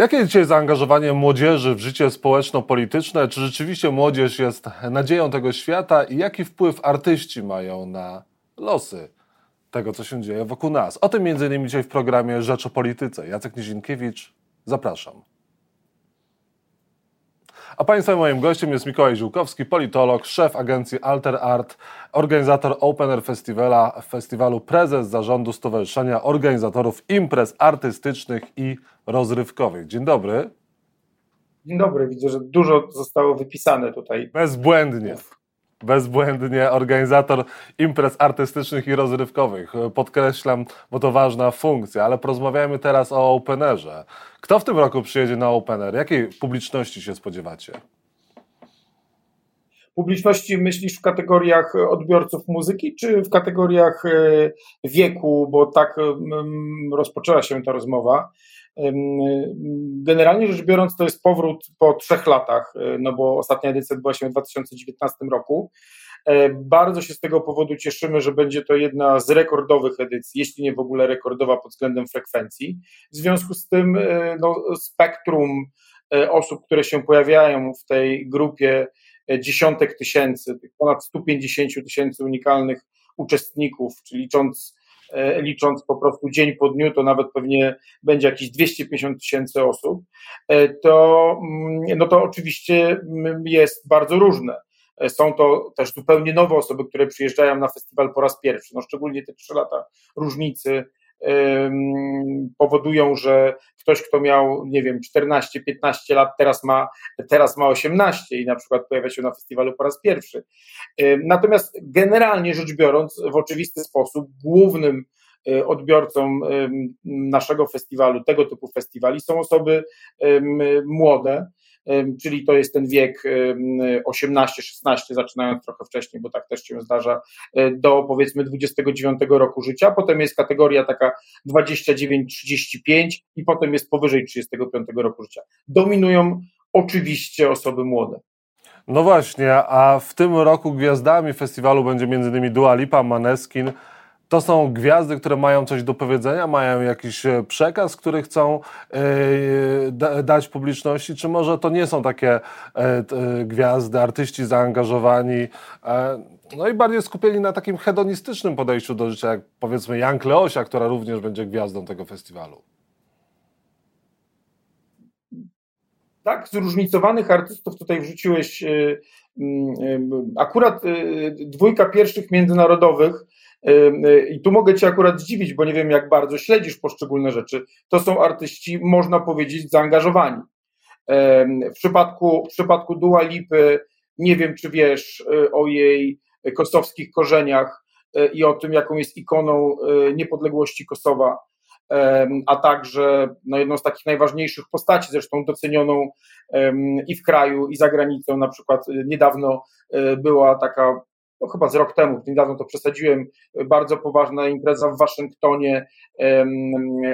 Jakie jest dzisiaj zaangażowanie młodzieży w życie społeczno-polityczne? Czy rzeczywiście młodzież jest nadzieją tego świata i jaki wpływ artyści mają na losy tego, co się dzieje wokół nas? O tym m.in. dzisiaj w programie Rzecz o Polityce. Jacek Nizinkiewicz, zapraszam. A Państwa moim gościem jest Mikołaj Ziółkowski, politolog, szef agencji Alter Art, organizator Open Air Festiwalu, prezes zarządu Stowarzyszenia Organizatorów Imprez Artystycznych i Rozrywkowych. Dzień dobry. Dzień dobry. Widzę, że dużo zostało wypisane tutaj. Bezbłędnie. Bezbłędnie organizator imprez artystycznych i rozrywkowych. Podkreślam, bo to ważna funkcja, ale porozmawiajmy teraz o Openerze. Kto w tym roku przyjedzie na Opener? Jakiej publiczności się spodziewacie? Publiczności myślisz w kategoriach odbiorców muzyki, czy w kategoriach wieku, bo tak rozpoczęła się ta rozmowa. Generalnie rzecz biorąc, to jest powrót po 3 latach, no bo ostatnia edycja odbyła się w 2019 roku. Bardzo się z tego powodu cieszymy, że będzie to jedna z rekordowych edycji, jeśli nie w ogóle rekordowa pod względem frekwencji. W związku z tym spektrum osób, które się pojawiają w tej grupie, dziesiątek tysięcy, ponad 150 tysięcy unikalnych uczestników, czyli licząc po prostu dzień po dniu, to nawet pewnie będzie jakieś 250 tysięcy osób, to oczywiście jest bardzo różne. Są to też zupełnie nowe osoby, które przyjeżdżają na festiwal po raz pierwszy. No szczególnie te 3 lata różnicy powodują, że ktoś, kto miał, 14-15 lat, teraz ma 18 i na przykład pojawia się na festiwalu po raz pierwszy. Natomiast generalnie rzecz biorąc, w oczywisty sposób głównym odbiorcą naszego festiwalu, tego typu festiwali są osoby młode, czyli to jest ten wiek 18-16, zaczynając trochę wcześniej, bo tak też się zdarza, do powiedzmy 29 roku życia, potem jest kategoria taka 29-35 i potem jest powyżej 35 roku życia. Dominują oczywiście osoby młode. No właśnie, a w tym roku gwiazdami festiwalu będzie m.in. Dua Lipa, Maneskin. To są gwiazdy, które mają coś do powiedzenia, mają jakiś przekaz, który chcą dać publiczności, czy może to nie są takie gwiazdy, artyści zaangażowani, no i bardziej skupieni na takim hedonistycznym podejściu do życia, jak powiedzmy Jan Kleosia, która również będzie gwiazdą tego festiwalu. Tak, zróżnicowanych artystów tutaj wrzuciłeś, akurat 2 pierwszych międzynarodowych. I tu mogę Cię akurat zdziwić, bo nie wiem, jak bardzo śledzisz poszczególne rzeczy. To są artyści, można powiedzieć, zaangażowani. W przypadku Dua Lipy, nie wiem, czy wiesz o jej kosowskich korzeniach i o tym, jaką jest ikoną niepodległości Kosowa, a także jedną z takich najważniejszych postaci, zresztą docenioną i w kraju, i za granicą. Na przykład niedawno była taka, no chyba z rok temu, niedawno to przesadziłem, bardzo poważna impreza w Waszyngtonie,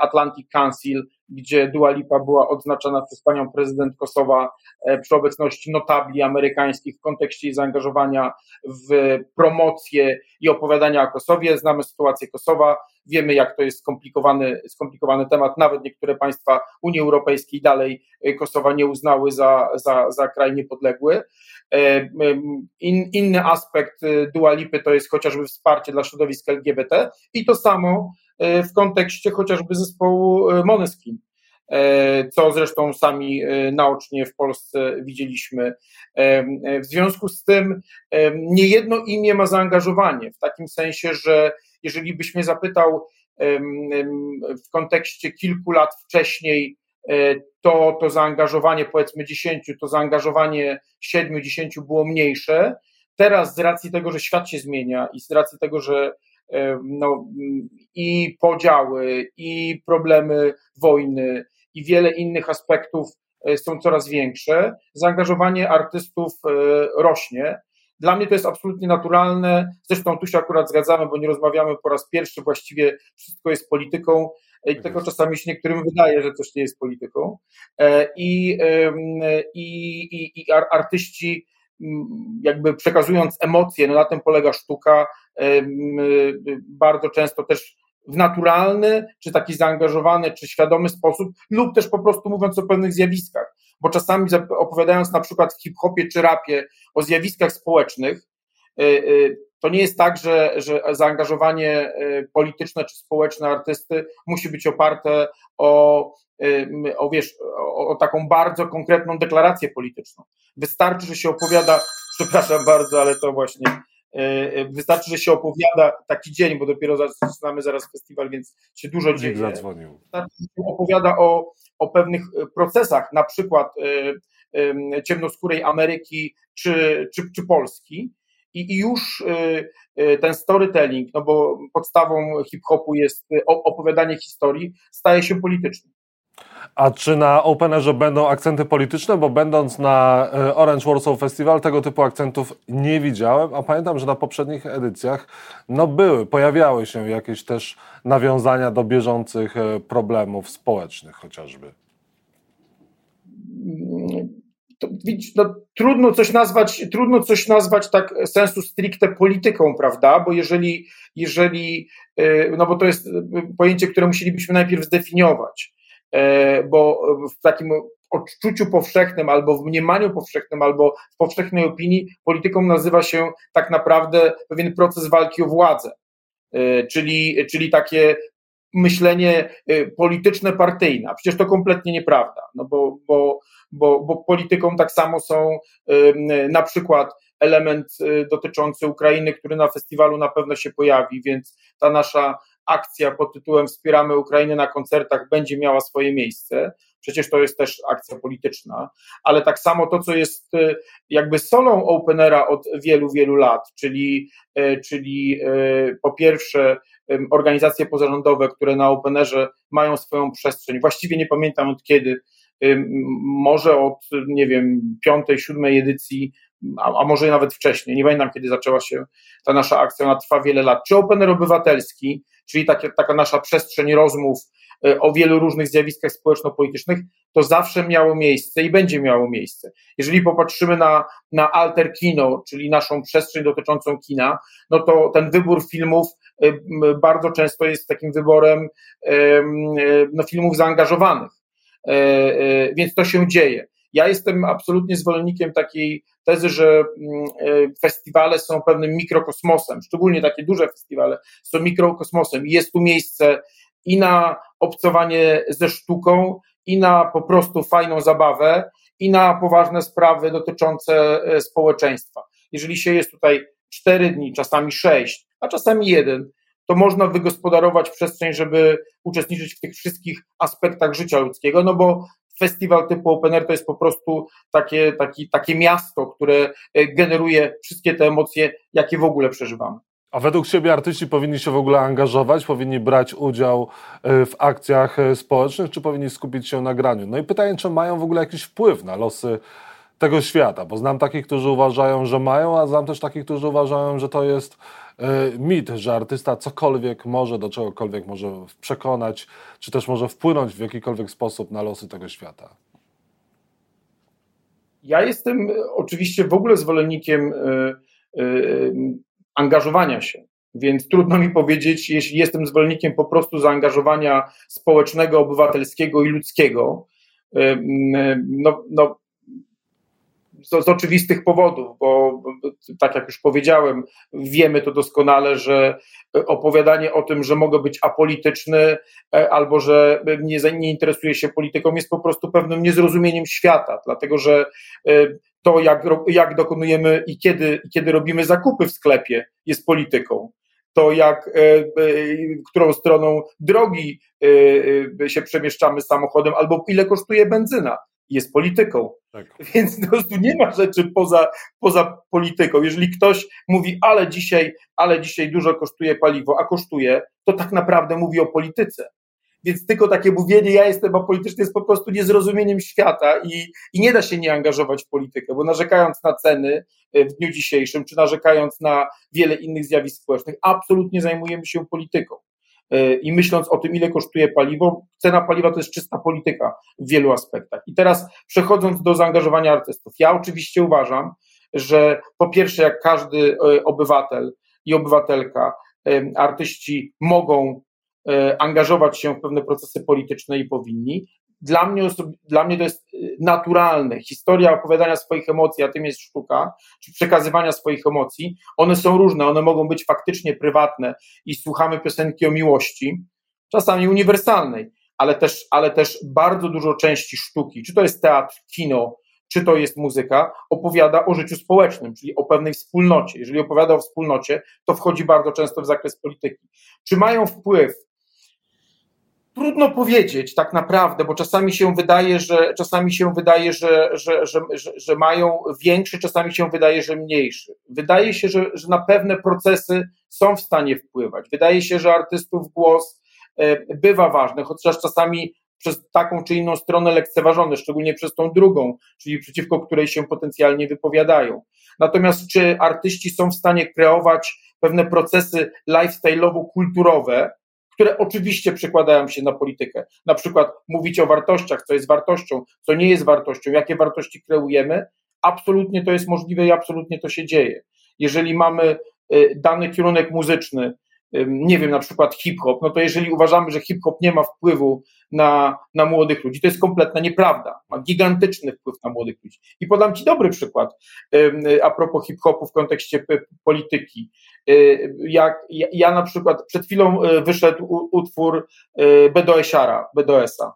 Atlantic Council, gdzie Dua Lipa była odznaczana przez panią prezydent Kosowa przy obecności notabli amerykańskich w kontekście jej zaangażowania w promocję i opowiadania o Kosowie. Znamy sytuację Kosowa, wiemy, jak to jest skomplikowany temat. Nawet niektóre państwa Unii Europejskiej dalej Kosowa nie uznały za kraj niepodległy. Inny aspekt Dua Lipy to jest chociażby wsparcie dla środowisk LGBT i to samo w kontekście chociażby zespołu Maneskin, co zresztą sami naocznie w Polsce widzieliśmy. W związku z tym niejedno imię ma zaangażowanie, w takim sensie, że jeżeli byś mnie zapytał w kontekście kilku lat wcześniej, to zaangażowanie powiedzmy 10, to zaangażowanie 7-10 było mniejsze. Teraz z racji tego, że świat się zmienia i z racji tego, że i podziały, i problemy wojny, i wiele innych aspektów są coraz większe, zaangażowanie artystów rośnie. Dla mnie to jest absolutnie naturalne, zresztą tu się akurat zgadzamy, bo nie rozmawiamy po raz pierwszy, właściwie wszystko jest polityką, tylko czasami się niektórym wydaje, że coś nie jest polityką. I artyści, jakby przekazując emocje, na tym polega sztuka, bardzo często też w naturalny, czy taki zaangażowany, czy świadomy sposób, lub też po prostu mówiąc o pewnych zjawiskach, bo czasami opowiadając na przykład w hip-hopie czy rapie o zjawiskach społecznych, to nie jest tak, że zaangażowanie polityczne czy społeczne artysty musi być oparte o taką bardzo konkretną deklarację polityczną. Wystarczy, że się opowiada, przepraszam bardzo, ale to właśnie, wystarczy, że się opowiada taki dzień, bo dopiero zaczynamy zaraz festiwal, więc się dużo dzieje. Zadzwonił. Wystarczy, że się opowiada o pewnych procesach, na przykład ciemnoskórej Ameryki czy Polski. I już ten storytelling, no bo podstawą hip-hopu jest opowiadanie historii, staje się polityczny. A czy na Openerze będą akcenty polityczne? Bo będąc na Orange Warsaw Festiwal tego typu akcentów nie widziałem, a pamiętam, że na poprzednich edycjach pojawiały się jakieś też nawiązania do bieżących problemów społecznych chociażby. Trudno coś nazwać tak sensu stricte polityką, prawda? Bo jeżeli, no bo to jest pojęcie, które musielibyśmy najpierw zdefiniować, bo w takim odczuciu powszechnym albo w mniemaniu powszechnym albo w powszechnej opinii polityką nazywa się tak naprawdę pewien proces walki o władzę, czyli takie myślenie polityczne, partyjne. Przecież to kompletnie nieprawda, no bo polityką tak samo są na przykład element dotyczący Ukrainy, który na festiwalu na pewno się pojawi, więc ta nasza akcja pod tytułem Wspieramy Ukrainę na koncertach będzie miała swoje miejsce. Przecież to jest też akcja polityczna, ale tak samo to, co jest jakby solą Openera od wielu, wielu lat, czyli po pierwsze organizacje pozarządowe, które na Openerze mają swoją przestrzeń. Właściwie nie pamiętam od kiedy, może od, nie wiem, 5., 7. edycji, a może nawet wcześniej, nie pamiętam kiedy zaczęła się ta nasza akcja, ona trwa wiele lat. Czy Opener Obywatelski, czyli taka nasza przestrzeń rozmów o wielu różnych zjawiskach społeczno-politycznych, to zawsze miało miejsce i będzie miało miejsce. Jeżeli popatrzymy na Alter Kino, czyli naszą przestrzeń dotyczącą kina, no to ten wybór filmów bardzo często jest takim wyborem filmów zaangażowanych, więc to się dzieje. Ja jestem absolutnie zwolennikiem takiej tezy, że festiwale są pewnym mikrokosmosem, szczególnie takie duże festiwale są mikrokosmosem. Jest tu miejsce i na obcowanie ze sztuką, i na po prostu fajną zabawę, i na poważne sprawy dotyczące społeczeństwa. Jeżeli się jest tutaj 4 dni, czasami 6, a czasami 1, to można wygospodarować przestrzeń, żeby uczestniczyć w tych wszystkich aspektach życia ludzkiego, no bo festiwal typu Open Air to jest po prostu takie miasto, które generuje wszystkie te emocje, jakie w ogóle przeżywamy. A według Ciebie artyści powinni się w ogóle angażować, powinni brać udział w akcjach społecznych, czy powinni skupić się na graniu? No i pytanie, czy mają w ogóle jakiś wpływ na losy tego świata, bo znam takich, którzy uważają, że mają, a znam też takich, którzy uważają, że to jest mit, że artysta cokolwiek może, do czegokolwiek może przekonać, czy też może wpłynąć w jakikolwiek sposób na losy tego świata. Ja jestem oczywiście w ogóle zwolennikiem angażowania się, więc trudno mi powiedzieć, jeśli jestem zwolennikiem po prostu zaangażowania społecznego, obywatelskiego i ludzkiego, z oczywistych powodów, bo tak jak już powiedziałem, wiemy to doskonale, że opowiadanie o tym, że mogę być apolityczny albo że nie interesuję się polityką, jest po prostu pewnym niezrozumieniem świata, dlatego że to jak dokonujemy i kiedy robimy zakupy w sklepie jest polityką. To jak, którą stroną drogi się przemieszczamy samochodem albo ile kosztuje benzyna, jest polityką. Tak. Więc po prostu nie ma rzeczy poza polityką. Jeżeli ktoś mówi, ale dzisiaj dużo kosztuje paliwo, a kosztuje, to tak naprawdę mówi o polityce. Więc tylko takie mówienie, ja jestem apolityczny, jest po prostu niezrozumieniem świata i nie da się nie angażować w politykę, bo narzekając na ceny w dniu dzisiejszym, czy narzekając na wiele innych zjawisk społecznych, absolutnie zajmujemy się polityką. I myśląc o tym, ile kosztuje paliwo, cena paliwa to jest czysta polityka w wielu aspektach. I teraz przechodząc do zaangażowania artystów, ja oczywiście uważam, że po pierwsze jak każdy obywatel i obywatelka, artyści mogą angażować się w pewne procesy polityczne i powinni. Dla mnie to jest naturalne. Historia opowiadania swoich emocji, a tym jest sztuka, czy przekazywania swoich emocji, one są różne, one mogą być faktycznie prywatne i słuchamy piosenki o miłości, czasami uniwersalnej, ale też bardzo dużo części sztuki, czy to jest teatr, kino, czy to jest muzyka, opowiada o życiu społecznym, czyli o pewnej wspólnocie. Jeżeli opowiada o wspólnocie, to wchodzi bardzo często w zakres polityki. Czy mają wpływ? Trudno powiedzieć tak naprawdę, bo czasami się wydaje, że mają większy, czasami się wydaje, że mniejszy. Wydaje się, że na pewne procesy są w stanie wpływać. Wydaje się, że artystów głos bywa ważny, chociaż czasami przez taką czy inną stronę lekceważony, szczególnie przez tą drugą, czyli przeciwko której się potencjalnie wypowiadają. Natomiast czy artyści są w stanie kreować pewne procesy lifestyle'owo-kulturowe, które oczywiście przekładają się na politykę. Na przykład mówić o wartościach, co jest wartością, co nie jest wartością, jakie wartości kreujemy, absolutnie to jest możliwe i absolutnie to się dzieje. Jeżeli mamy dany kierunek muzyczny, nie wiem, na przykład hip-hop, no to jeżeli uważamy, że hip-hop nie ma wpływu na młodych ludzi, to jest kompletna nieprawda. Ma gigantyczny wpływ na młodych ludzi. I podam Ci dobry przykład a propos hip-hopu w kontekście polityki. Jak ja na przykład przed chwilą wyszedł utwór Bedoesiara, Bedoesa.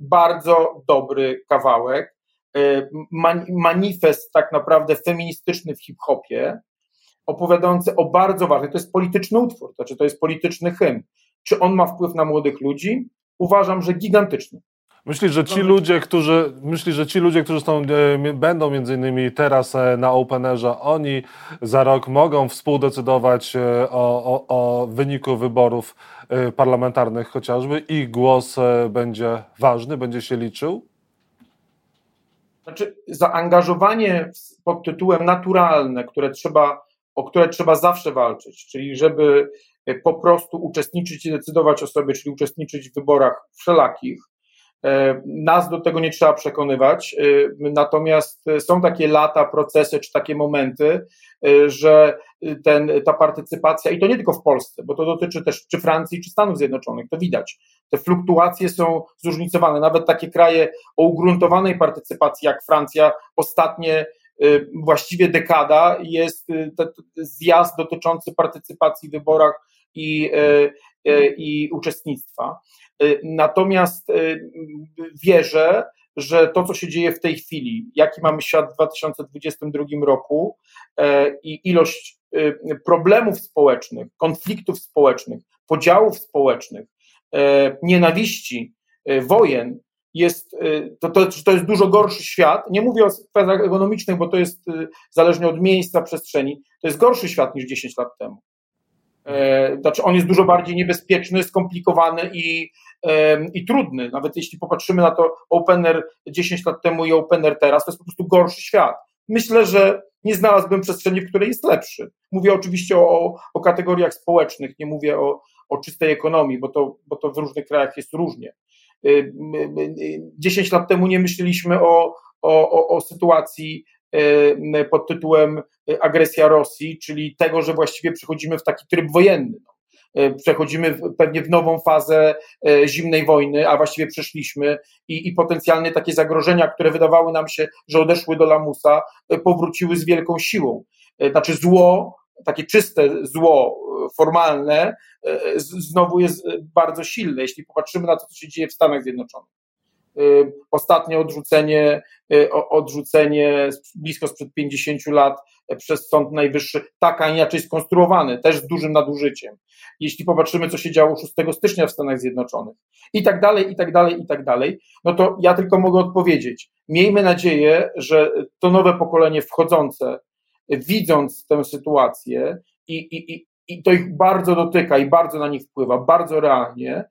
Bardzo dobry kawałek. Manifest tak naprawdę feministyczny w hip-hopie, opowiadający o bardzo ważnym, to jest polityczny utwór, znaczy to jest polityczny hymn. Czy on ma wpływ na młodych ludzi? Uważam, że gigantyczny. Myślisz, że ci ludzie, którzy będą między innymi teraz na Openerze, oni za rok mogą współdecydować o wyniku wyborów parlamentarnych chociażby? Ich głos będzie ważny, będzie się liczył? Znaczy zaangażowanie pod tytułem naturalne, o które trzeba zawsze walczyć, czyli żeby po prostu uczestniczyć i decydować o sobie, czyli uczestniczyć w wyborach wszelakich. Nas do tego nie trzeba przekonywać, natomiast są takie lata, procesy czy takie momenty, że ta partycypacja, i to nie tylko w Polsce, bo to dotyczy też czy Francji, czy Stanów Zjednoczonych, to widać. Te fluktuacje są zróżnicowane, nawet takie kraje o ugruntowanej partycypacji jak Francja ostatnie właściwie dekada jest zjazd dotyczący partycypacji w wyborach i uczestnictwa. Natomiast wierzę, że to, co się dzieje w tej chwili, jaki mamy świat w 2022 roku i ilość problemów społecznych, konfliktów społecznych, podziałów społecznych, nienawiści, wojen, to jest dużo gorszy świat. Nie mówię o sprawach ekonomicznych, bo to jest zależnie od miejsca, przestrzeni. To jest gorszy świat niż 10 lat temu. Znaczy on jest dużo bardziej niebezpieczny, skomplikowany i trudny. Nawet jeśli popatrzymy na to Opener 10 lat temu i Opener teraz, to jest po prostu gorszy świat. Myślę, że nie znalazłbym przestrzeni, w której jest lepszy. Mówię oczywiście o kategoriach społecznych, nie mówię o czystej ekonomii, bo to w różnych krajach jest różnie. 10 lat temu nie myśleliśmy o sytuacji pod tytułem agresja Rosji, czyli tego, że właściwie przechodzimy w taki tryb wojenny. Przechodzimy pewnie w nową fazę zimnej wojny, a właściwie przeszliśmy i potencjalnie takie zagrożenia, które wydawały nam się, że odeszły do lamusa, powróciły z wielką siłą. Znaczy zło, takie czyste zło formalne znowu jest bardzo silne, jeśli popatrzymy na to, co się dzieje w Stanach Zjednoczonych. Ostatnie odrzucenie blisko sprzed 50 lat przez Sąd Najwyższy, tak a inaczej skonstruowany, też z dużym nadużyciem. Jeśli popatrzymy, co się działo 6 stycznia w Stanach Zjednoczonych i tak dalej, no to ja tylko mogę odpowiedzieć. Miejmy nadzieję, że to nowe pokolenie wchodzące, widząc tę sytuację i to ich bardzo dotyka i bardzo na nich wpływa, bardzo realnie,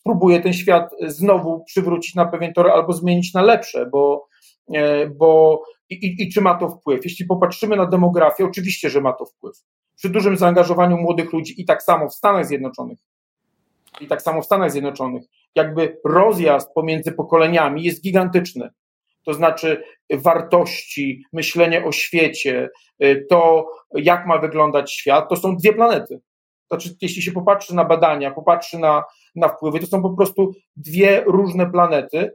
spróbuje ten świat znowu przywrócić na pewien tor albo zmienić na lepsze, bo czy ma to wpływ? Jeśli popatrzymy na demografię, oczywiście, że ma to wpływ. Przy dużym zaangażowaniu młodych ludzi i tak samo w Stanach Zjednoczonych, jakby rozjazd pomiędzy pokoleniami jest gigantyczny. To znaczy wartości, myślenie o świecie, to jak ma wyglądać świat, to są dwie planety. Znaczy, jeśli się popatrzy na badania, popatrzy na wpływy, to są po prostu dwie różne planety,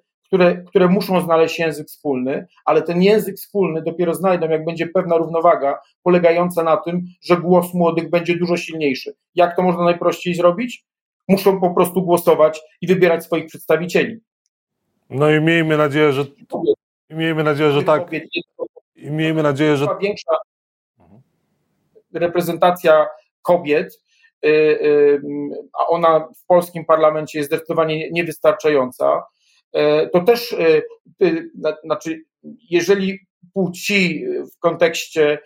które muszą znaleźć język wspólny, ale ten język wspólny dopiero znajdą, jak będzie pewna równowaga polegająca na tym, że głos młodych będzie dużo silniejszy. Jak to można najprościej zrobić? Muszą po prostu głosować i wybierać swoich przedstawicieli. No i miejmy nadzieję, że tak. I miejmy nadzieję, że większa reprezentacja kobiet, a ona w polskim parlamencie jest zdecydowanie niewystarczająca, to też, znaczy, jeżeli płci w kontekście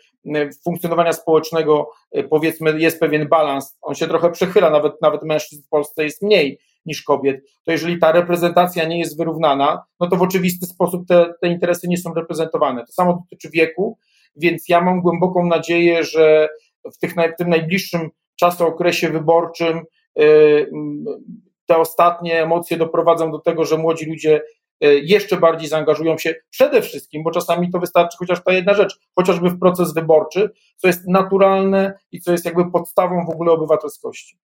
funkcjonowania społecznego, powiedzmy, jest pewien balans, on się trochę przechyla, nawet mężczyzn w Polsce jest mniej niż kobiet, to jeżeli ta reprezentacja nie jest wyrównana, no to w oczywisty sposób te interesy nie są reprezentowane. To samo dotyczy wieku, więc ja mam głęboką nadzieję, że w tym najbliższym okresie wyborczym te ostatnie emocje doprowadzą do tego, że młodzi ludzie jeszcze bardziej zaangażują się przede wszystkim, bo czasami to wystarczy chociaż ta jedna rzecz, chociażby w proces wyborczy, co jest naturalne i co jest jakby podstawą w ogóle obywatelskości.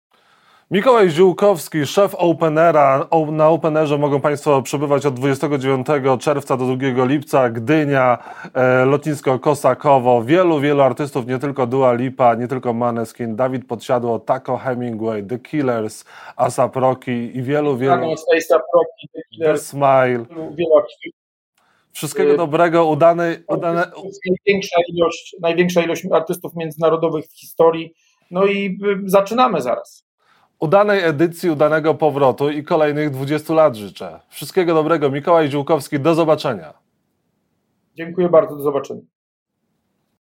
Mikołaj Ziółkowski, szef Openera. Na Openerze mogą Państwo przebywać od 29 czerwca do 2 lipca. Gdynia, lotnisko Kosakowo. Wielu artystów, nie tylko Dua Lipa, nie tylko Maneskin, Dawid Podsiadło, Taco Hemingway, The Killers, ASAP Rocky i wielu... ASAP Rocky, The Killers, The Smile. Wszystkiego dobrego, udane... Największa ilość artystów międzynarodowych w historii. No i zaczynamy zaraz. Udanej edycji, udanego powrotu i kolejnych 20 lat życzę. Wszystkiego dobrego. Mikołaj Ziółkowski, do zobaczenia. Dziękuję bardzo, do zobaczenia.